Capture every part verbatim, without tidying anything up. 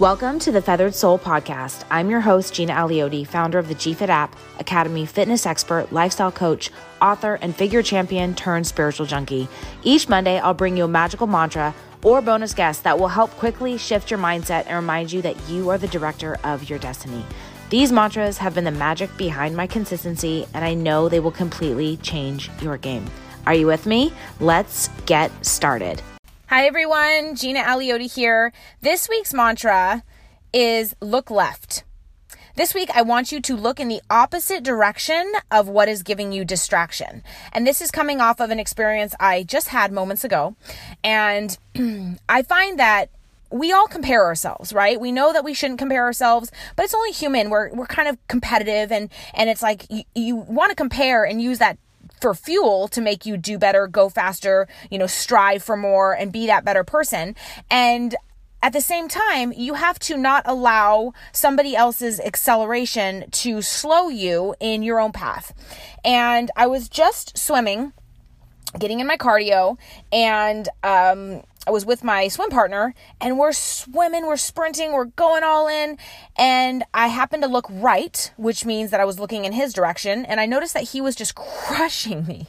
Welcome to the Feathered Soul Podcast. I'm your host, Gina Aliotti, founder of the G F I T app, Academy fitness expert, lifestyle coach, author, and figure champion turned spiritual junkie. Each Monday, I'll bring you a magical mantra or bonus guest that will help quickly shift your mindset and remind you that you are the director of your destiny. These mantras have been the magic behind my consistency, and I know they will completely change your game. Are you with me? Let's get started. Hi everyone, Gina Aliotti here. This week's mantra is look left. This week, I want you to look in the opposite direction of what is giving you distraction. And this is coming off of an experience I just had moments ago. And I find that we all compare ourselves, right? We know that we shouldn't compare ourselves, but it's only human. We're we're kind of competitive, and, and it's like you, you want to compare and use that for fuel to make you do better, go faster, you know, strive for more and be that better person. And at the same time, you have to not allow somebody else's acceleration to slow you in your own path. And I was just swimming, getting in my cardio, and um, I was with my swim partner, and we're swimming, we're sprinting, we're going all in, and I happened to look right, which means that I was looking in his direction, and I noticed that he was just crushing me.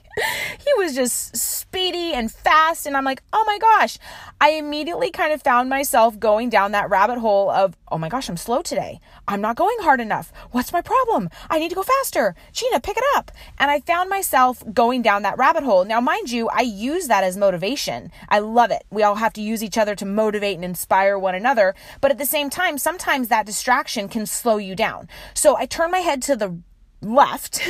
He was just speedy and fast, and I'm like, oh my gosh. I immediately kind of found myself going down that rabbit hole of, oh my gosh, I'm slow today. I'm not going hard enough. What's my problem? I need to go faster. Gina, pick it up. And I found myself going down that rabbit hole. Now, mind you, I use that as motivation. I love it. We all have to use each other to motivate and inspire one another. But at the same time, sometimes that distraction can slow you down. So I turned my head to the left,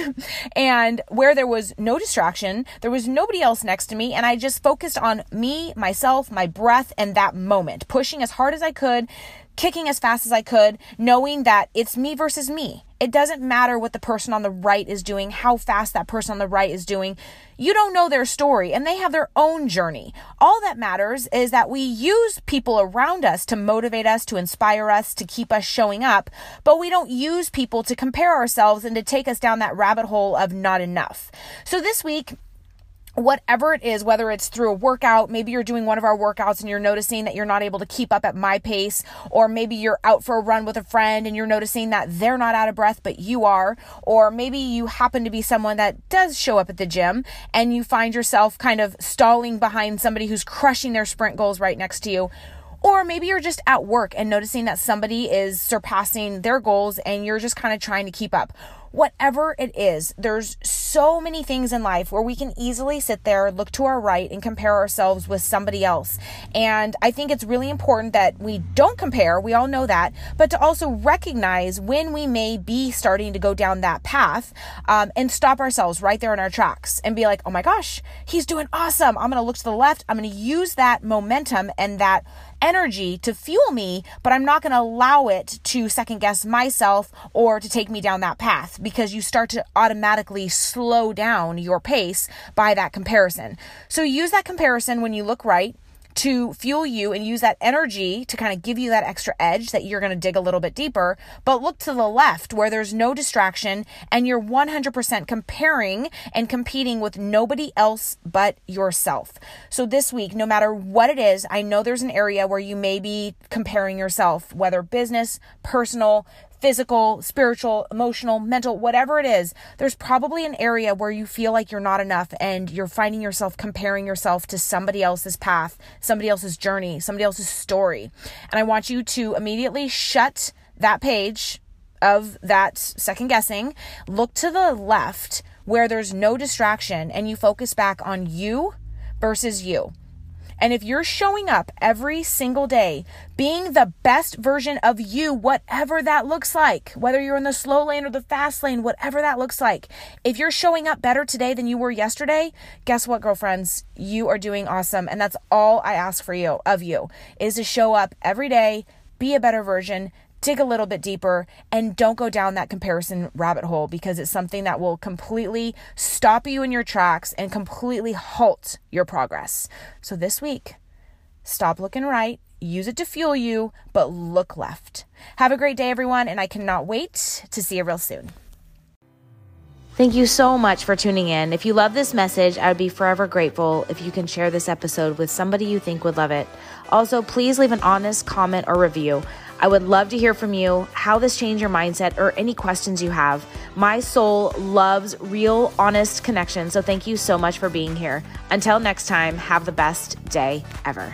and where there was no distraction, there was nobody else next to me, and I just focused on me, myself, my breath, and that moment, pushing as hard as I could, kicking as fast as I could, knowing that it's me versus me. It doesn't matter what the person on the right is doing, how fast that person on the right is doing. You don't know their story, and they have their own journey. All that matters is that we use people around us to motivate us, to inspire us, to keep us showing up, but we don't use people to compare ourselves and to take us down that rabbit hole of not enough. So this week, whatever it is, whether it's through a workout, maybe you're doing one of our workouts and you're noticing that you're not able to keep up at my pace, or maybe you're out for a run with a friend and you're noticing that they're not out of breath, but you are, or maybe you happen to be someone that does show up at the gym and you find yourself kind of stalling behind somebody who's crushing their sprint goals right next to you. Or maybe you're just at work and noticing that somebody is surpassing their goals and you're just kind of trying to keep up. Whatever it is, there's so many things in life where we can easily sit there, look to our right, and compare ourselves with somebody else. And I think it's really important that we don't compare, we all know that, but to also recognize when we may be starting to go down that path um, and stop ourselves right there in our tracks and be like, oh my gosh, he's doing awesome. I'm going to look to the left. I'm going to use that momentum and that energy to fuel me, but I'm not going to allow it to second guess myself or to take me down that path, because you start to automatically slow down your pace by that comparison. So use that comparison when you look right to fuel you, and use that energy to kind of give you that extra edge that you're going to dig a little bit deeper, but look to the left where there's no distraction and you're one hundred percent comparing and competing with nobody else but yourself. So this week, no matter what it is, I know there's an area where you may be comparing yourself, whether business, personal, physical, spiritual, emotional, mental, whatever it is, there's probably an area where you feel like you're not enough and you're finding yourself comparing yourself to somebody else's path, somebody else's journey, somebody else's story. And I want you to immediately shut that page of that second guessing, look to the left where there's no distraction, and you focus back on you versus you. And if you're showing up every single day, being the best version of you, whatever that looks like, whether you're in the slow lane or the fast lane, whatever that looks like, if you're showing up better today than you were yesterday, guess what, girlfriends? You are doing awesome. And that's all I ask for you, of you, is to show up every day, be a better version, dig a little bit deeper, and don't go down that comparison rabbit hole, because it's something that will completely stop you in your tracks and completely halt your progress. So this week, stop looking right, use it to fuel you, but look left. Have a great day, everyone, and I cannot wait to see you real soon. Thank you so much for tuning in. If you love this message, I would be forever grateful if you can share this episode with somebody you think would love it. Also, please leave an honest comment or review. I would love to hear from you, how this changed your mindset, or any questions you have. My soul loves real, honest connection, so thank you so much for being here. Until next time, have the best day ever.